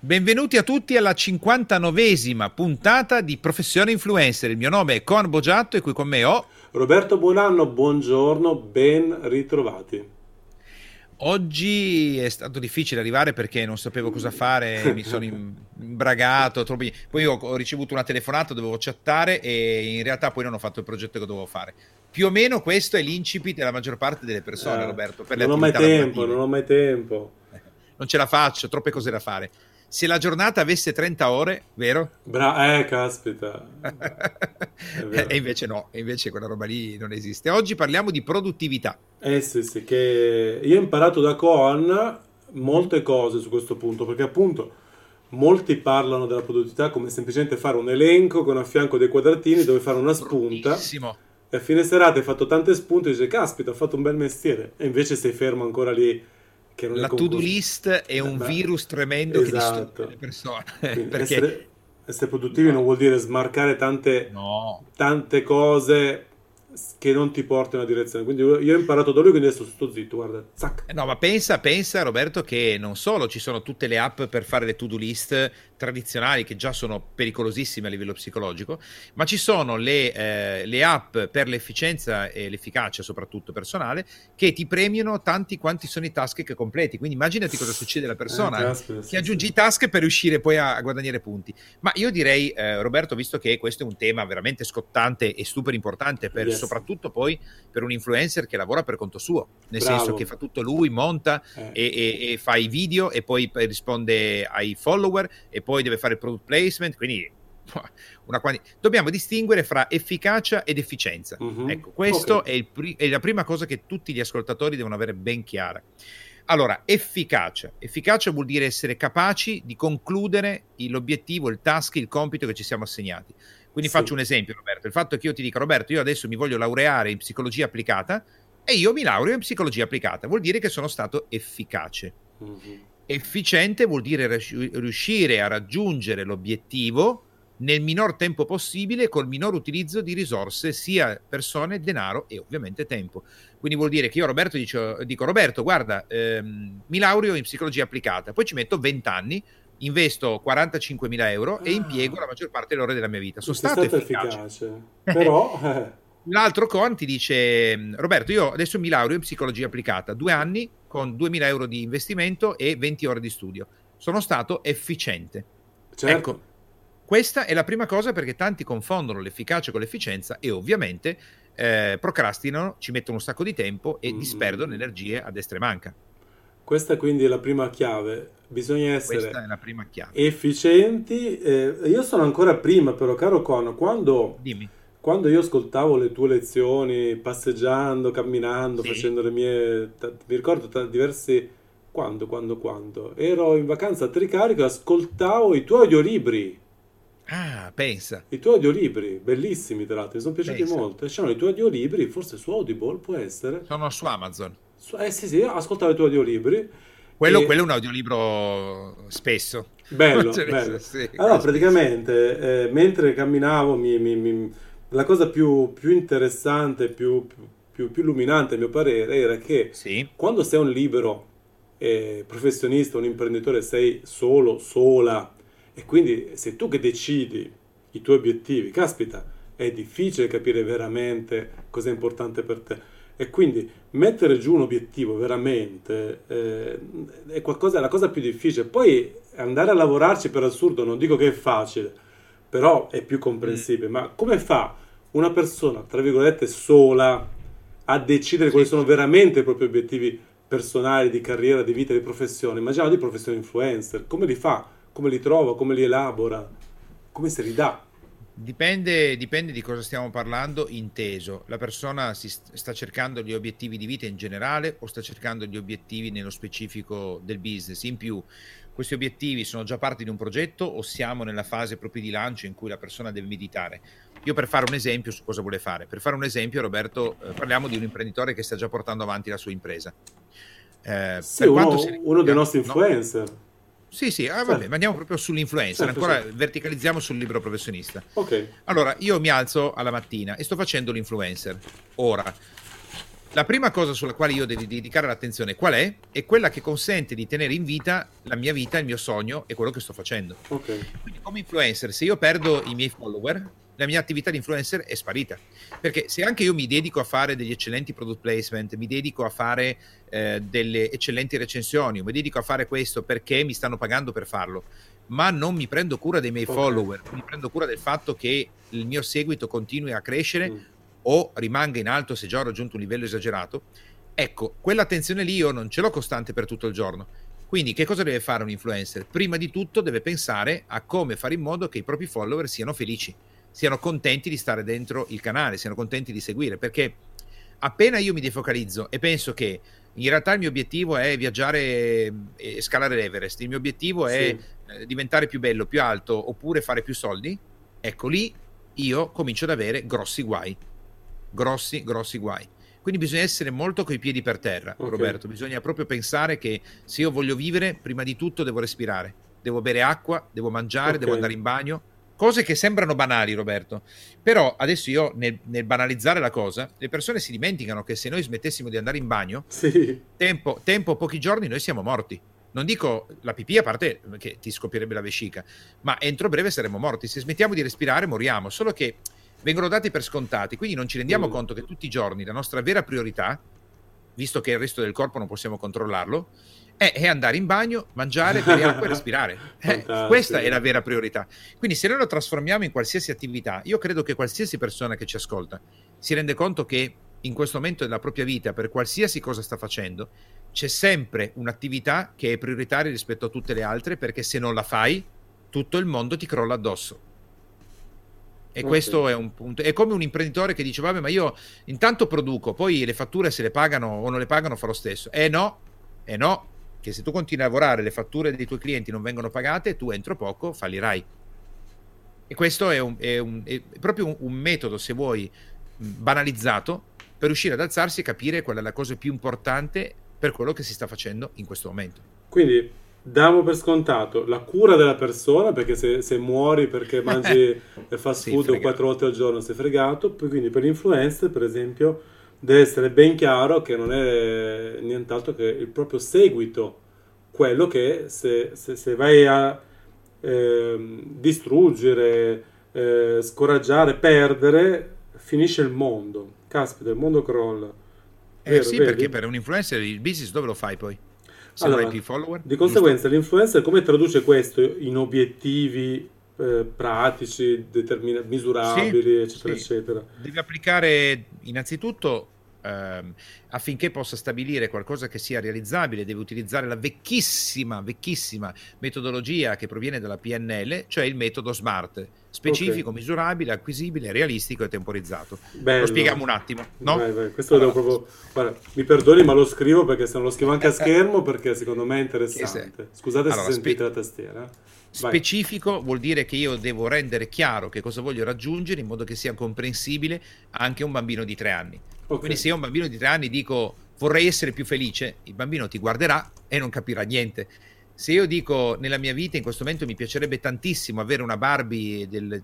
Benvenuti a tutti alla 59esima puntata di Professione Influencer. Il mio nome è Con Bogiatto e qui con me ho Roberto Buonanno. Buongiorno, ben ritrovati. Oggi è stato difficile arrivare perché non sapevo cosa fare, mi sono imbragato, poi ho ricevuto una telefonata, dovevo chattare e in realtà poi non ho fatto il progetto che dovevo fare. Più o meno questo è l'incipit della maggior parte delle persone, Roberto. Per non ho mai tempo. Non ce la faccio, troppe cose da fare. Se la giornata avesse 30 ore, vero? Caspita. Vero. E invece quella roba lì non esiste. Oggi parliamo di produttività. Sì, che io ho imparato da Cohen molte cose su questo punto, perché appunto molti parlano della produttività come semplicemente fare un elenco con a fianco dei quadratini dove fare una spunta. Bruttissimo. E a fine serata hai fatto tante spunte e dici, caspita, ho fatto un bel mestiere. E invece sei fermo ancora lì. La to-do list è un virus tremendo, esatto, che distrugge le persone. Perché essere produttivi non vuol dire smarcare tante cose che non ti portano in una direzione. Quindi io ho imparato da lui, quindi adesso sto zitto, guarda. Zac. No, ma pensa Roberto che non solo ci sono tutte le app per fare le to-do list tradizionali che già sono pericolosissime a livello psicologico, ma ci sono le app per l'efficienza e l'efficacia soprattutto personale che ti premiano tanti quanti sono i task che completi. Quindi immaginati cosa succede alla persona che aggiungi i task per riuscire poi a guadagnare punti. Ma io direi, Roberto, visto che questo è un tema veramente scottante e super importante per soprattutto poi per un influencer che lavora per conto suo, nel senso che fa tutto lui, monta e fa i video e poi risponde ai follower e poi deve fare il product placement, quindi dobbiamo distinguere fra efficacia ed efficienza. Ecco, questo è la prima cosa che tutti gli ascoltatori devono avere ben chiara. Allora, efficacia vuol dire essere capaci di concludere l'obiettivo, il task, il compito che ci siamo assegnati. Quindi faccio un esempio, Roberto. Il fatto che io ti dica, Roberto, io adesso mi voglio laureare in psicologia applicata e io mi laureo in psicologia applicata, vuol dire che sono stato efficace. Efficiente vuol dire riuscire a raggiungere l'obiettivo nel minor tempo possibile col minor utilizzo di risorse, sia persone, denaro e ovviamente tempo. Quindi vuol dire che io Roberto dico Roberto, guarda, mi laureo in psicologia applicata, poi ci metto 20 anni, investo 45.000 euro e impiego la maggior parte delle ore della mia vita. Sono stato efficace. Però l'altro Con ti dice, Roberto, io adesso mi laureo in psicologia applicata, 2 anni con 2.000 euro di investimento e 20 ore di studio. Sono stato efficiente. Certo. Ecco, questa è la prima cosa, perché tanti confondono l'efficacia con l'efficienza e ovviamente procrastinano, ci mettono un sacco di tempo e disperdono energie a destra e manca. Questa quindi è la prima chiave, bisogna essere efficienti. Io sono ancora prima però, caro Con, quando io ascoltavo le tue lezioni, passeggiando, camminando, facendo le mie... mi ricordo diversi... Quando? Ero in vacanza a Tricarico e ascoltavo i tuoi audiolibri. Pensa. I tuoi audiolibri, bellissimi tra l'altro, mi sono piaciuti molto. C'erano i tuoi audiolibri, forse su Audible, può essere. Sono su Amazon. Sì, ascoltavo i tuoi audiolibri. Quello è un audiolibro spesso. Bello. Sì, allora, praticamente, mentre camminavo, la cosa più interessante, più illuminante, a mio parere, era che quando sei un libero professionista, un imprenditore, sei sola, e quindi sei tu che decidi i tuoi obiettivi. Caspita, è difficile capire veramente cosa è importante per te, e quindi mettere giù un obiettivo veramente è la cosa più difficile. Poi andare a lavorarci, per assurdo, non dico che è facile, però è più comprensibile. Ma come fa una persona, tra virgolette, sola a decidere quali sono veramente i propri obiettivi personali, di carriera, di vita, di professione? Immaginiamo di professione influencer, come li fa? Come li trova, come li elabora, come se li dà? Dipende di cosa stiamo parlando, inteso. La persona sta cercando gli obiettivi di vita in generale o sta cercando gli obiettivi nello specifico del business? In più, questi obiettivi sono già parte di un progetto o siamo nella fase proprio di lancio in cui la persona deve meditare? Io, per fare un esempio su cosa vuole fare, Roberto, parliamo di un imprenditore che sta già portando avanti la sua impresa. Uno dei nostri influencer. Ma andiamo proprio sull'influencer, verticalizziamo sul libero professionista. Allora, io mi alzo alla mattina e sto facendo l'influencer. Ora, La prima cosa sulla quale io devo dedicare l'attenzione qual è quella che consente di tenere in vita la mia vita, il mio sogno e quello che sto facendo. Okay. Quindi come influencer, se io perdo i miei follower, la mia attività di influencer è sparita, perché se anche io mi dedico a fare degli eccellenti product placement, mi dedico a fare delle eccellenti recensioni, mi dedico a fare questo perché mi stanno pagando per farlo, ma non mi prendo cura dei miei okay. follower, mi prendo cura del fatto che il mio seguito continui a crescere o rimanga in alto se già ho raggiunto un livello esagerato, ecco, quell'attenzione lì io non ce l'ho costante per tutto il giorno. Quindi che cosa deve fare un influencer? Prima di tutto deve pensare a come fare in modo che i propri follower siano felici, siano contenti di stare dentro il canale, siano contenti di seguire, perché appena io mi defocalizzo e penso che in realtà il mio obiettivo è viaggiare e scalare l'Everest, il mio obiettivo è diventare più bello, più alto, oppure fare più soldi, ecco lì io comincio ad avere grossi guai. Grossi guai. Quindi bisogna essere molto coi piedi per terra, okay. Roberto, bisogna proprio pensare che se io voglio vivere, prima di tutto devo respirare, devo bere acqua, devo mangiare, okay. devo andare in bagno, cose che sembrano banali, Roberto, però adesso io nel banalizzare la cosa, le persone si dimenticano che se noi smettessimo di andare in bagno, sì. tempo pochi giorni noi siamo morti. Non dico la pipì, a parte che ti scoppierebbe la vescica, ma entro breve saremmo morti. Se smettiamo di respirare moriamo, solo che vengono dati per scontati, quindi non ci rendiamo conto che tutti i giorni la nostra vera priorità, visto che il resto del corpo non possiamo controllarlo, è andare in bagno, mangiare, bere acqua e respirare. Questa è la vera priorità. Quindi se noi lo trasformiamo in qualsiasi attività, io credo che qualsiasi persona che ci ascolta si rende conto che in questo momento della propria vita, per qualsiasi cosa sta facendo, c'è sempre un'attività che è prioritaria rispetto a tutte le altre, perché se non la fai, tutto il mondo ti crolla addosso. E okay. questo è un punto, è come un imprenditore che dice vabbè, ma io intanto produco, poi le fatture se le pagano o non le pagano fa lo stesso. No, che se tu continui a lavorare, le fatture dei tuoi clienti non vengono pagate, tu entro poco fallirai. E questo è proprio un metodo, se vuoi, banalizzato, per riuscire ad alzarsi e capire qual è la cosa più importante per quello che si sta facendo in questo momento. Quindi davo per scontato la cura della persona, perché se muori perché mangi fast food 4 volte al giorno sei fregato. Quindi per l'influencer, per esempio, deve essere ben chiaro che non è nient'altro che il proprio seguito quello che se vai a distruggere, scoraggiare, perdere, finisce il mondo. Caspita, il mondo crolla. Vero, perché per un influencer il business dove lo fai poi? Allora, di conseguenza l'influencer come traduce questo in obiettivi pratici, misurabili, eccetera. Devi applicare innanzitutto, affinché possa stabilire qualcosa che sia realizzabile, deve utilizzare la vecchissima metodologia che proviene dalla PNL, cioè il metodo SMART: specifico, okay. misurabile, acquisibile, realistico e temporizzato. Bello. Lo spieghiamo un attimo, no? Vai. Questo allora, devo proprio... Guarda, mi perdoni, ma lo scrivo, perché se non lo scrivo anche a schermo, perché secondo me è interessante. Scusate allora, se sentite la tastiera. Vai. Specifico vuol dire che io devo rendere chiaro che cosa voglio raggiungere in modo che sia comprensibile anche a un bambino di 3 anni. Okay. Quindi se io a un bambino di 3 anni dico vorrei essere più felice, il bambino ti guarderà e non capirà niente. Se io dico nella mia vita in questo momento mi piacerebbe tantissimo avere una Barbie del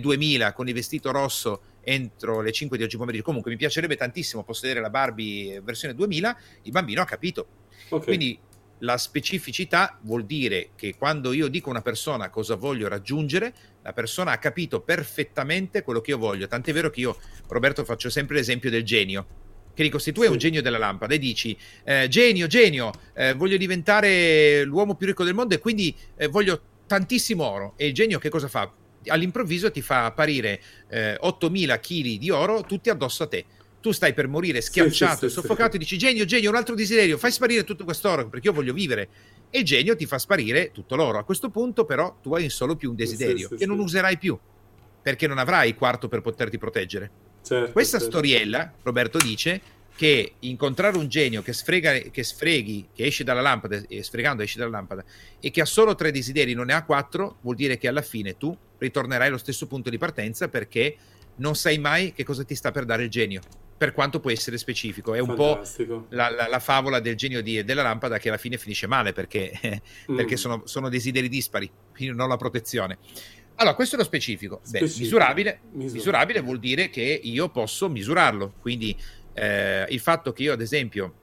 2000 con il vestito rosso entro le 5 di oggi pomeriggio, comunque mi piacerebbe tantissimo possedere la Barbie versione 2000, il bambino ha capito. Okay. Quindi la specificità vuol dire che quando io dico a una persona cosa voglio raggiungere, la persona ha capito perfettamente quello che io voglio. Tant'è vero che io, Roberto, faccio sempre l'esempio del genio. Che dico, se tu hai un genio della lampada e dici genio, voglio diventare l'uomo più ricco del mondo e quindi voglio tantissimo oro, e il genio che cosa fa? All'improvviso ti fa apparire 8.000 kg di oro tutti addosso a te. Tu stai per morire schiacciato e soffocato e dici genio, un altro desiderio, fai sparire tutto quest'oro perché io voglio vivere, e il genio ti fa sparire tutto l'oro. A questo punto però tu hai solo più un desiderio che non userai più, perché non avrai il quarto per poterti proteggere. Certo, questa storiella, Roberto, dice che incontrare un genio che esce dalla lampada e sfregando esce dalla lampada e che ha solo 3 desideri, non ne ha 4, vuol dire che alla fine tu ritornerai allo stesso punto di partenza, perché non sai mai che cosa ti sta per dare il genio, per quanto può essere specifico. È un Fantastico. Po' la favola del genio della lampada, che alla fine finisce male perché sono desideri dispari, quindi non la protezione. Allora, questo è lo specifico. Beh, misurabile vuol dire che io posso misurarlo, quindi Il fatto che io, ad esempio,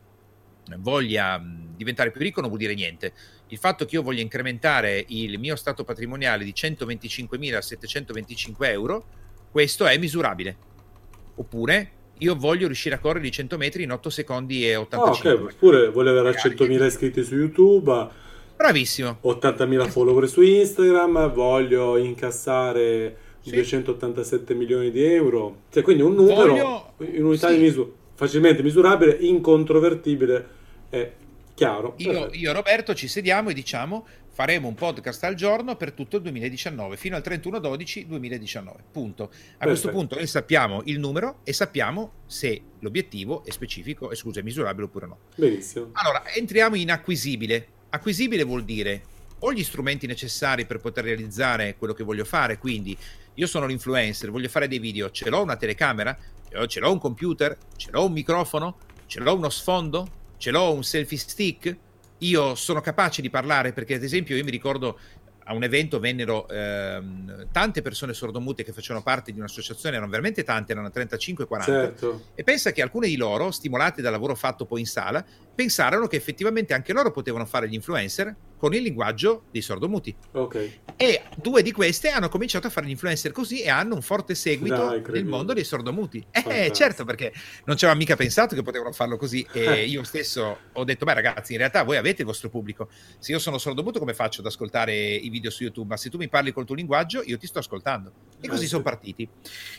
voglia diventare più ricco non vuol dire niente. Il fatto che io voglia incrementare il mio stato patrimoniale di 125.000 a 725 euro, questo è misurabile. Oppure io voglio riuscire a correre di 100 metri in 8 secondi e 85. Ah, ok, oppure voglio avere 100.000 iscritti su YouTube. Bravissimo. 80.000 follower su Instagram, voglio incassare 287 milioni di euro. Cioè, quindi un numero in unità di misura facilmente misurabile, incontrovertibile, è chiaro. Io e Roberto ci sediamo e diciamo: faremo un podcast al giorno per tutto il 2019, fino al 31/12/2019. Punto. A perfetto. Questo punto noi sappiamo il numero e sappiamo se l'obiettivo è specifico, è misurabile oppure no. Benissimo. Allora, entriamo in acquisibile. Acquisibile vuol dire ho gli strumenti necessari per poter realizzare quello che voglio fare, quindi io sono l'influencer, voglio fare dei video, ce l'ho una telecamera, ce l'ho un computer, ce l'ho un microfono, ce l'ho uno sfondo, ce l'ho un selfie stick, io sono capace di parlare, perché ad esempio io mi ricordo a un evento vennero tante persone sordomute che facevano parte di un'associazione, erano veramente tante, erano 35-40, certo. E pensa che alcune di loro, stimolate dal lavoro fatto poi in sala, pensarono che effettivamente anche loro potevano fare gli influencer con il linguaggio dei sordomuti. Okay. E due di queste hanno cominciato a fare gli influencer così e hanno un forte seguito nel mondo dei sordomuti. Certo, perché non ci avevamo mica pensato che potevano farlo così, e io stesso ho detto: beh ragazzi, in realtà voi avete il vostro pubblico, se io sono sordomuto come faccio ad ascoltare i video su YouTube? Ma se tu mi parli col tuo linguaggio io ti sto ascoltando. E così sono partiti.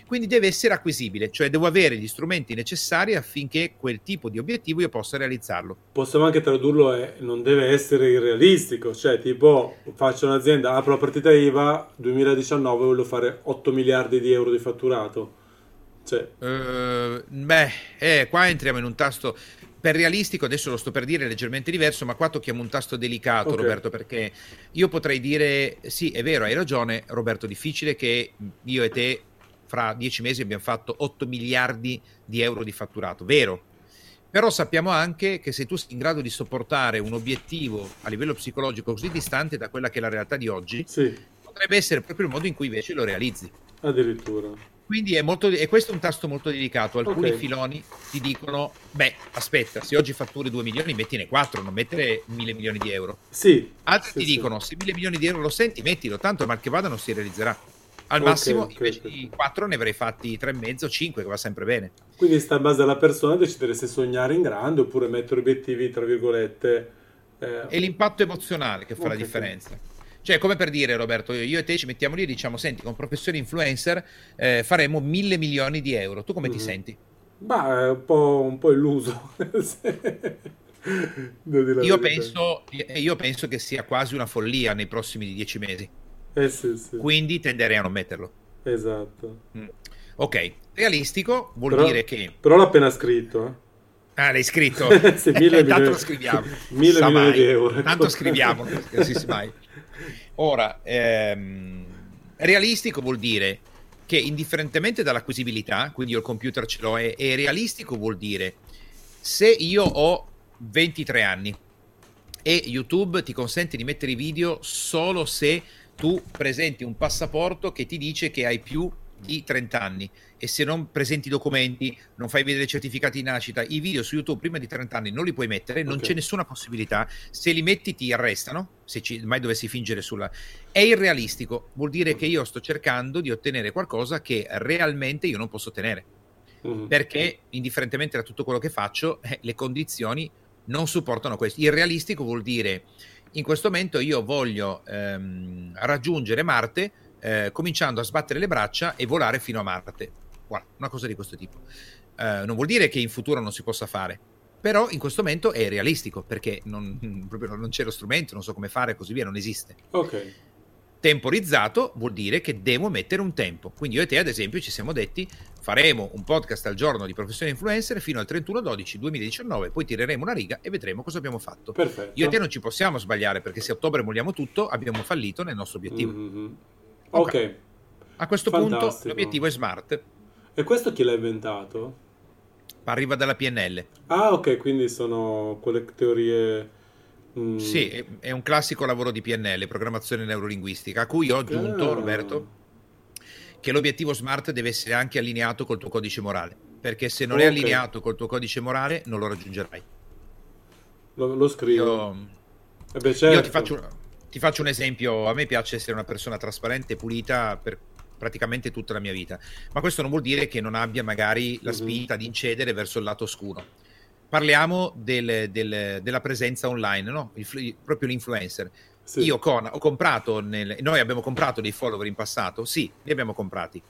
Quindi deve essere acquisibile, cioè devo avere gli strumenti necessari affinché quel tipo di obiettivo io possa realizzarlo. Possiamo anche tradurlo, non deve essere irrealistico. Cioè, tipo, faccio un'azienda, apro la partita IVA, 2019 voglio fare 8 miliardi di euro di fatturato. Cioè. Qua entriamo in un tasto, per realistico adesso lo sto per dire leggermente diverso, ma qua tocchiamo un tasto delicato, okay. Roberto, perché io potrei dire, sì, è vero, hai ragione Roberto, difficile che io e te fra 10 mesi abbiamo fatto 8 miliardi di euro di fatturato, vero? Però sappiamo anche che se tu sei in grado di sopportare un obiettivo a livello psicologico così distante da quella che è la realtà di oggi, sì, potrebbe essere proprio il modo in cui invece lo realizzi. Addirittura. Quindi è questo un tasto molto delicato. Alcuni filoni ti dicono: beh, aspetta, se oggi fatturi 2 milioni mettine 4, non mettere 1.000 milioni di euro. Sì. Altri ti dicono: se 1.000 milioni di euro lo senti, mettilo, tanto mal che vada non si realizzerà. Al massimo invece di 4 ne avrei fatti 3,5, 5, che va sempre bene. Quindi sta in base alla persona decidere se sognare in grande oppure mettere obiettivi tra virgolette. È l'impatto emozionale che fa la differenza. Sì. Cioè, come per dire, Roberto, io e te ci mettiamo lì e diciamo: senti, con professione influencer faremo 1.000 milioni di euro. Tu come ti senti? Bah, un po' illuso. Io penso che sia quasi una follia nei prossimi 10 mesi. Sì. Quindi tenderei a non metterlo. Esatto. Ok, realistico vuol dire che... Però l'ho appena scritto. Ah, l'hai scritto. Sì, tanto lo scriviamo. 1.000 milioni di euro. Tanto scriviamo, non si mai. Ora, realistico vuol dire che indifferentemente dall'acquisibilità, quindi io il computer ce l'ho, e realistico vuol dire se io ho 23 anni e YouTube ti consente di mettere i video solo se tu presenti un passaporto che ti dice che hai più di 30 anni, e se non presenti documenti, non fai vedere certificati di nascita, i video su YouTube prima di 30 anni non li puoi mettere, non c'è nessuna possibilità, se li metti ti arrestano, se mai dovessi fingere sulla... È irrealistico, vuol dire che io sto cercando di ottenere qualcosa che realmente io non posso ottenere, perché indifferentemente da tutto quello che faccio, le condizioni non supportano questo. Irrealistico vuol dire: in questo momento io voglio raggiungere Marte cominciando a sbattere le braccia e volare fino a Marte. Guarda, una cosa di questo tipo. Non vuol dire che in futuro non si possa fare, però in questo momento è realistico, perché non c'è lo strumento, non so come fare e così via, non esiste. Ok. Temporizzato vuol dire che devo mettere un tempo. Quindi io e te, ad esempio, ci siamo detti: faremo un podcast al giorno di professione influencer fino al 31/12/2019, poi tireremo una riga e vedremo cosa abbiamo fatto. Perfetto. Io e te non ci possiamo sbagliare, perché se a ottobre molliamo tutto abbiamo fallito nel nostro obiettivo. Ok. A questo punto l'obiettivo è smart. E questo chi l'ha inventato? Arriva dalla PNL. Ah, ok, quindi sono quelle teorie... Sì, è un classico lavoro di PNL, programmazione neurolinguistica, a cui ho aggiunto, Roberto, che l'obiettivo smart deve essere anche allineato col tuo codice morale. perché se non è allineato col tuo codice morale non lo raggiungerai. Lo scrivo. Io ti faccio un esempio. A me piace essere una persona trasparente e pulita per praticamente tutta la mia vita, ma questo non vuol dire che non abbia magari la spinta di incedere verso il lato oscuro. Parliamo della presenza online, no? Proprio l'influencer. Sì. Io ho comprato, noi abbiamo comprato dei follower in passato, sì, li abbiamo comprati.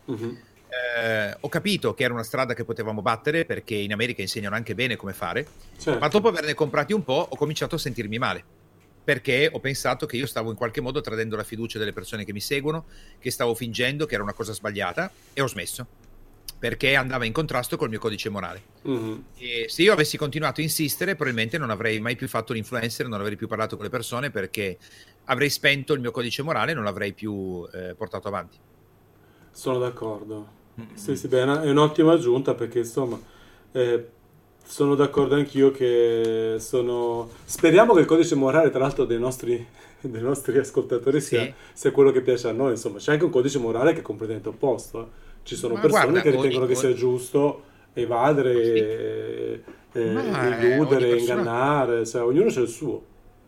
Ho capito che era una strada che potevamo battere, perché in America insegnano anche bene come fare, certo. Ma dopo averne comprati un po' ho cominciato a sentirmi male, perché ho pensato che io stavo in qualche modo tradendo la fiducia delle persone che mi seguono, che stavo fingendo, che era una cosa sbagliata, e ho smesso, perché andava in contrasto col mio codice morale. E se io avessi continuato a insistere, probabilmente non avrei mai più fatto l'influencer, non avrei più parlato con le persone, perché avrei spento il mio codice morale e non l'avrei più portato avanti. Sono d'accordo. Sì, bene, è un'ottima aggiunta, perché insomma sono d'accordo anch'io che speriamo che il codice morale, tra l'altro, dei nostri ascoltatori sia quello che piace a noi. Insomma, c'è anche un codice morale che è completamente opposto. Ci sono persone che ritengono che sia giusto evadere, illudere, ingannare, cioè ognuno c'è il suo.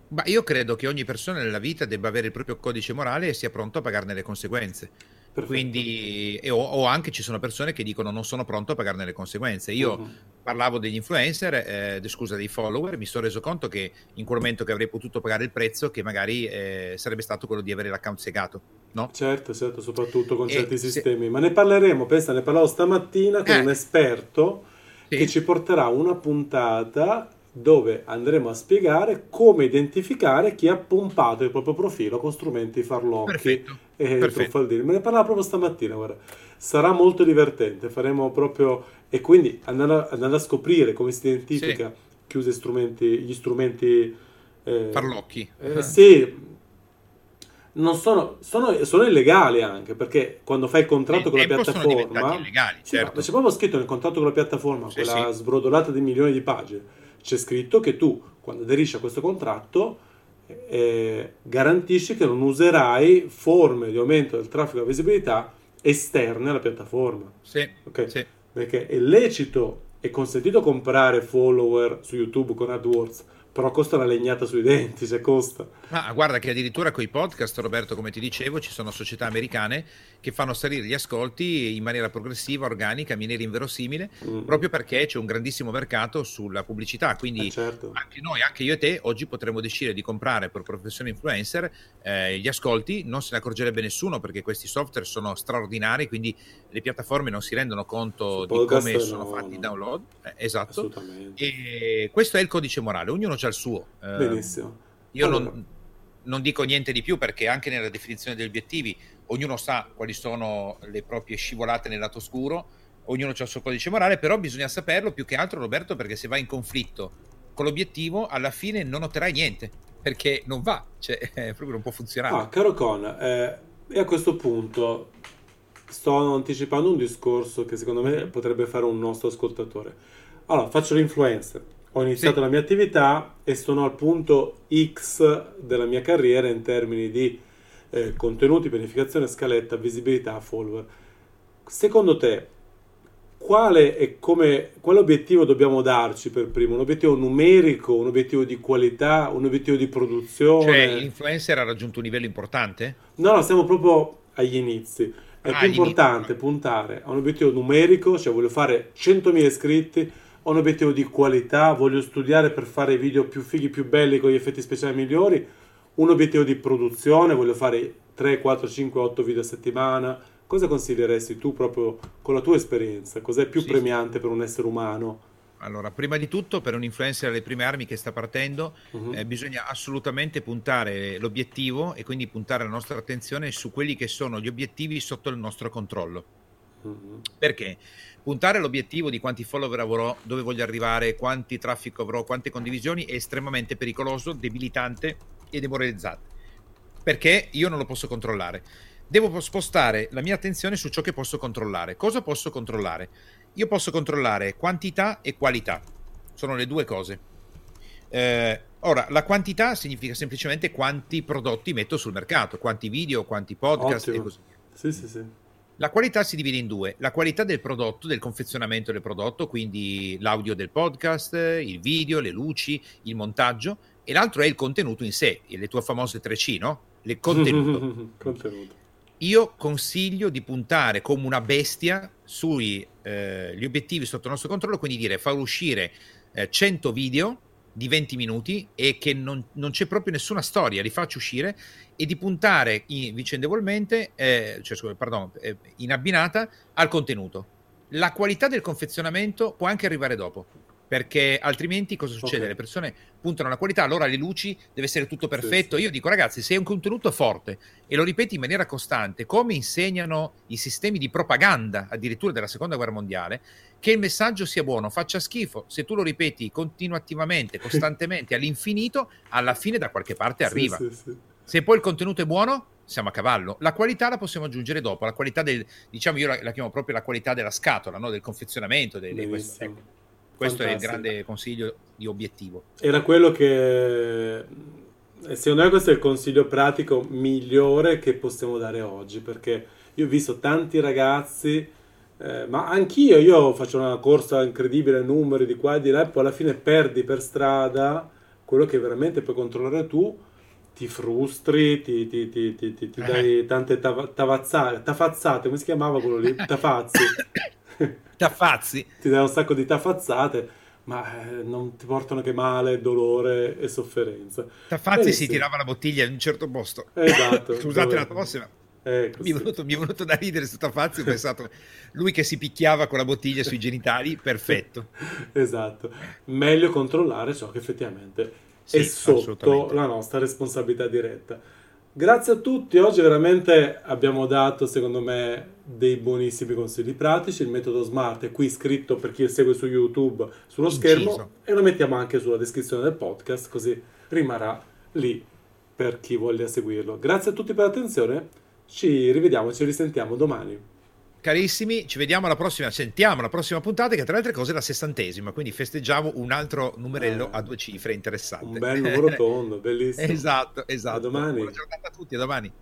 Ma io credo che ogni persona nella vita debba avere il proprio codice morale e sia pronto a pagarne le conseguenze. Quindi, o anche ci sono persone che dicono non sono pronto a pagarne le conseguenze. Io parlavo degli influencer, dei follower, mi sono reso conto che in quel momento che avrei potuto pagare il prezzo, che magari sarebbe stato quello di avere l'account segato, no? Certo, soprattutto con certi sistemi. Ma ne parleremo, ne parlavo stamattina con un esperto che ci porterà una puntata dove andremo a spiegare come identificare chi ha pompato il proprio profilo con strumenti farlocchi e truffaldini. Me ne parlava proprio stamattina, guarda. Sarà molto divertente, faremo proprio, e quindi andando a scoprire come si identifica gli strumenti farlocchi. Non sono illegali, anche perché quando fai il contratto con la piattaforma sono illegali, certo. Ma c'è proprio scritto nel contratto con la piattaforma, quella sbrodolata di milioni di pagine. C'è scritto che tu, quando aderisci a questo contratto, garantisci che non userai forme di aumento del traffico a visibilità esterne alla piattaforma. Perché è lecito e consentito comprare follower su YouTube con AdWords, però costa una legnata sui denti, costa. Ma guarda che addirittura coi podcast, Roberto, come ti dicevo, ci sono società americane che fanno salire gli ascolti in maniera progressiva, organica, in maniera inverosimile, proprio perché c'è un grandissimo mercato sulla pubblicità, quindi anche noi, anche io e te, oggi potremmo decidere di comprare per professione influencer gli ascolti, non se ne accorgerebbe nessuno, perché questi software sono straordinari, quindi le piattaforme non si rendono conto di come sono fatti i download. Esatto, e questo è il codice morale, ognuno c'ha il suo. Benissimo. Io non dico niente di più, perché anche nella definizione degli obiettivi ognuno sa quali sono le proprie scivolate nel lato oscuro, ognuno c'ha il suo codice morale, però bisogna saperlo più che altro, Roberto, perché se vai in conflitto con l'obiettivo alla fine non otterrai niente, perché non va, proprio non può funzionare. Caro Con, e a questo punto sto anticipando un discorso che secondo me potrebbe fare un nostro ascoltatore. Allora, faccio l'influencer. Ho iniziato la mia attività e sono al punto X della mia carriera in termini di contenuti, pianificazione, scaletta, visibilità, follower. Secondo te, quale obiettivo dobbiamo darci per primo? Un obiettivo numerico, un obiettivo di qualità, un obiettivo di produzione? L'influencer ha raggiunto un livello importante? No, siamo proprio agli inizi. È più importante puntare a un obiettivo numerico, cioè voglio fare 100.000 iscritti. Ho un obiettivo di qualità, voglio studiare per fare video più fighi, più belli, con gli effetti speciali migliori. Un obiettivo di produzione, voglio fare 3, 4, 5, 8 video a settimana. Cosa consiglieresti tu, proprio con la tua esperienza? Cos'è più premiante per un essere umano? Allora, prima di tutto, per un influencer alle prime armi che sta partendo, bisogna assolutamente puntare l'obiettivo, e quindi puntare la nostra attenzione su quelli che sono gli obiettivi sotto il nostro controllo. Perché puntare l'obiettivo di quanti follower avrò, dove voglio arrivare, quanti traffico avrò, quante condivisioni, è estremamente pericoloso, debilitante e demoralizzante, perché io non lo posso controllare. Devo spostare la mia attenzione su ciò che posso controllare. Cosa posso controllare? Io posso controllare quantità e qualità, sono le due cose. Ora, la quantità significa semplicemente quanti prodotti metto sul mercato, quanti video, quanti podcast e così via. La qualità si divide in due: la qualità del prodotto, del confezionamento del prodotto, quindi l'audio del podcast, il video, le luci, il montaggio, e l'altro è il contenuto in sé, le tue famose 3C, no? Il contenuto. Contenuto. Io consiglio di puntare come una bestia sui gli obiettivi sotto il nostro controllo, quindi dire far uscire 100 video di 20 minuti e che non c'è proprio nessuna storia, li faccio uscire, e di puntare vicendevolmente in abbinata al contenuto. La qualità del confezionamento può anche arrivare dopo, perché altrimenti cosa succede? Okay. Le persone puntano alla qualità, allora le luci, deve essere tutto perfetto. Sì. Io dico, ragazzi, se è un contenuto forte e lo ripeti in maniera costante, come insegnano i sistemi di propaganda, addirittura della Seconda Guerra Mondiale, che il messaggio sia buono, faccia schifo. Se tu lo ripeti continuativamente, costantemente, all'infinito, alla fine da qualche parte arriva. Sì, sì, sì. Se poi il contenuto è buono, siamo a cavallo. La qualità la possiamo aggiungere dopo, la qualità del, diciamo, io la chiamo proprio la qualità della scatola, no? Del confezionamento, questo è il grande consiglio di obiettivo. Era quello che, secondo me, questo è il consiglio pratico migliore che possiamo dare oggi, perché io ho visto tanti ragazzi, ma anch'io, io faccio una corsa incredibile, numeri di qua e di là, e poi alla fine perdi per strada quello che veramente puoi controllare tu, ti frustri, ti dai tante tafazzate, come si chiamava quello lì? Tafazzi. Ti dai un sacco di tafazzate, ma non ti portano che male, dolore e sofferenza. Tafazzi si tirava la bottiglia in un certo posto. Esatto. Scusate la prossima. Mi è venuto da ridere su Tafazzi, ho pensato, lui che si picchiava con la bottiglia sui genitali, perfetto. Esatto. Meglio controllare ciò che effettivamente è sotto la nostra responsabilità diretta. Grazie a tutti, oggi veramente abbiamo dato, secondo me, dei buonissimi consigli pratici. Il metodo Smart è qui scritto, per chi segue su YouTube, sullo schermo, e lo mettiamo anche sulla descrizione del podcast, così rimarrà lì per chi voglia seguirlo. Grazie a tutti per l'attenzione, ci rivediamo, ci risentiamo domani. Carissimi, ci vediamo sentiamo la prossima puntata, che tra le altre cose è la 60ª, quindi festeggiamo un altro numerello a 2 cifre interessante. Un bel numero tondo, bellissimo. Esatto. A domani. Buona giornata a tutti, a domani.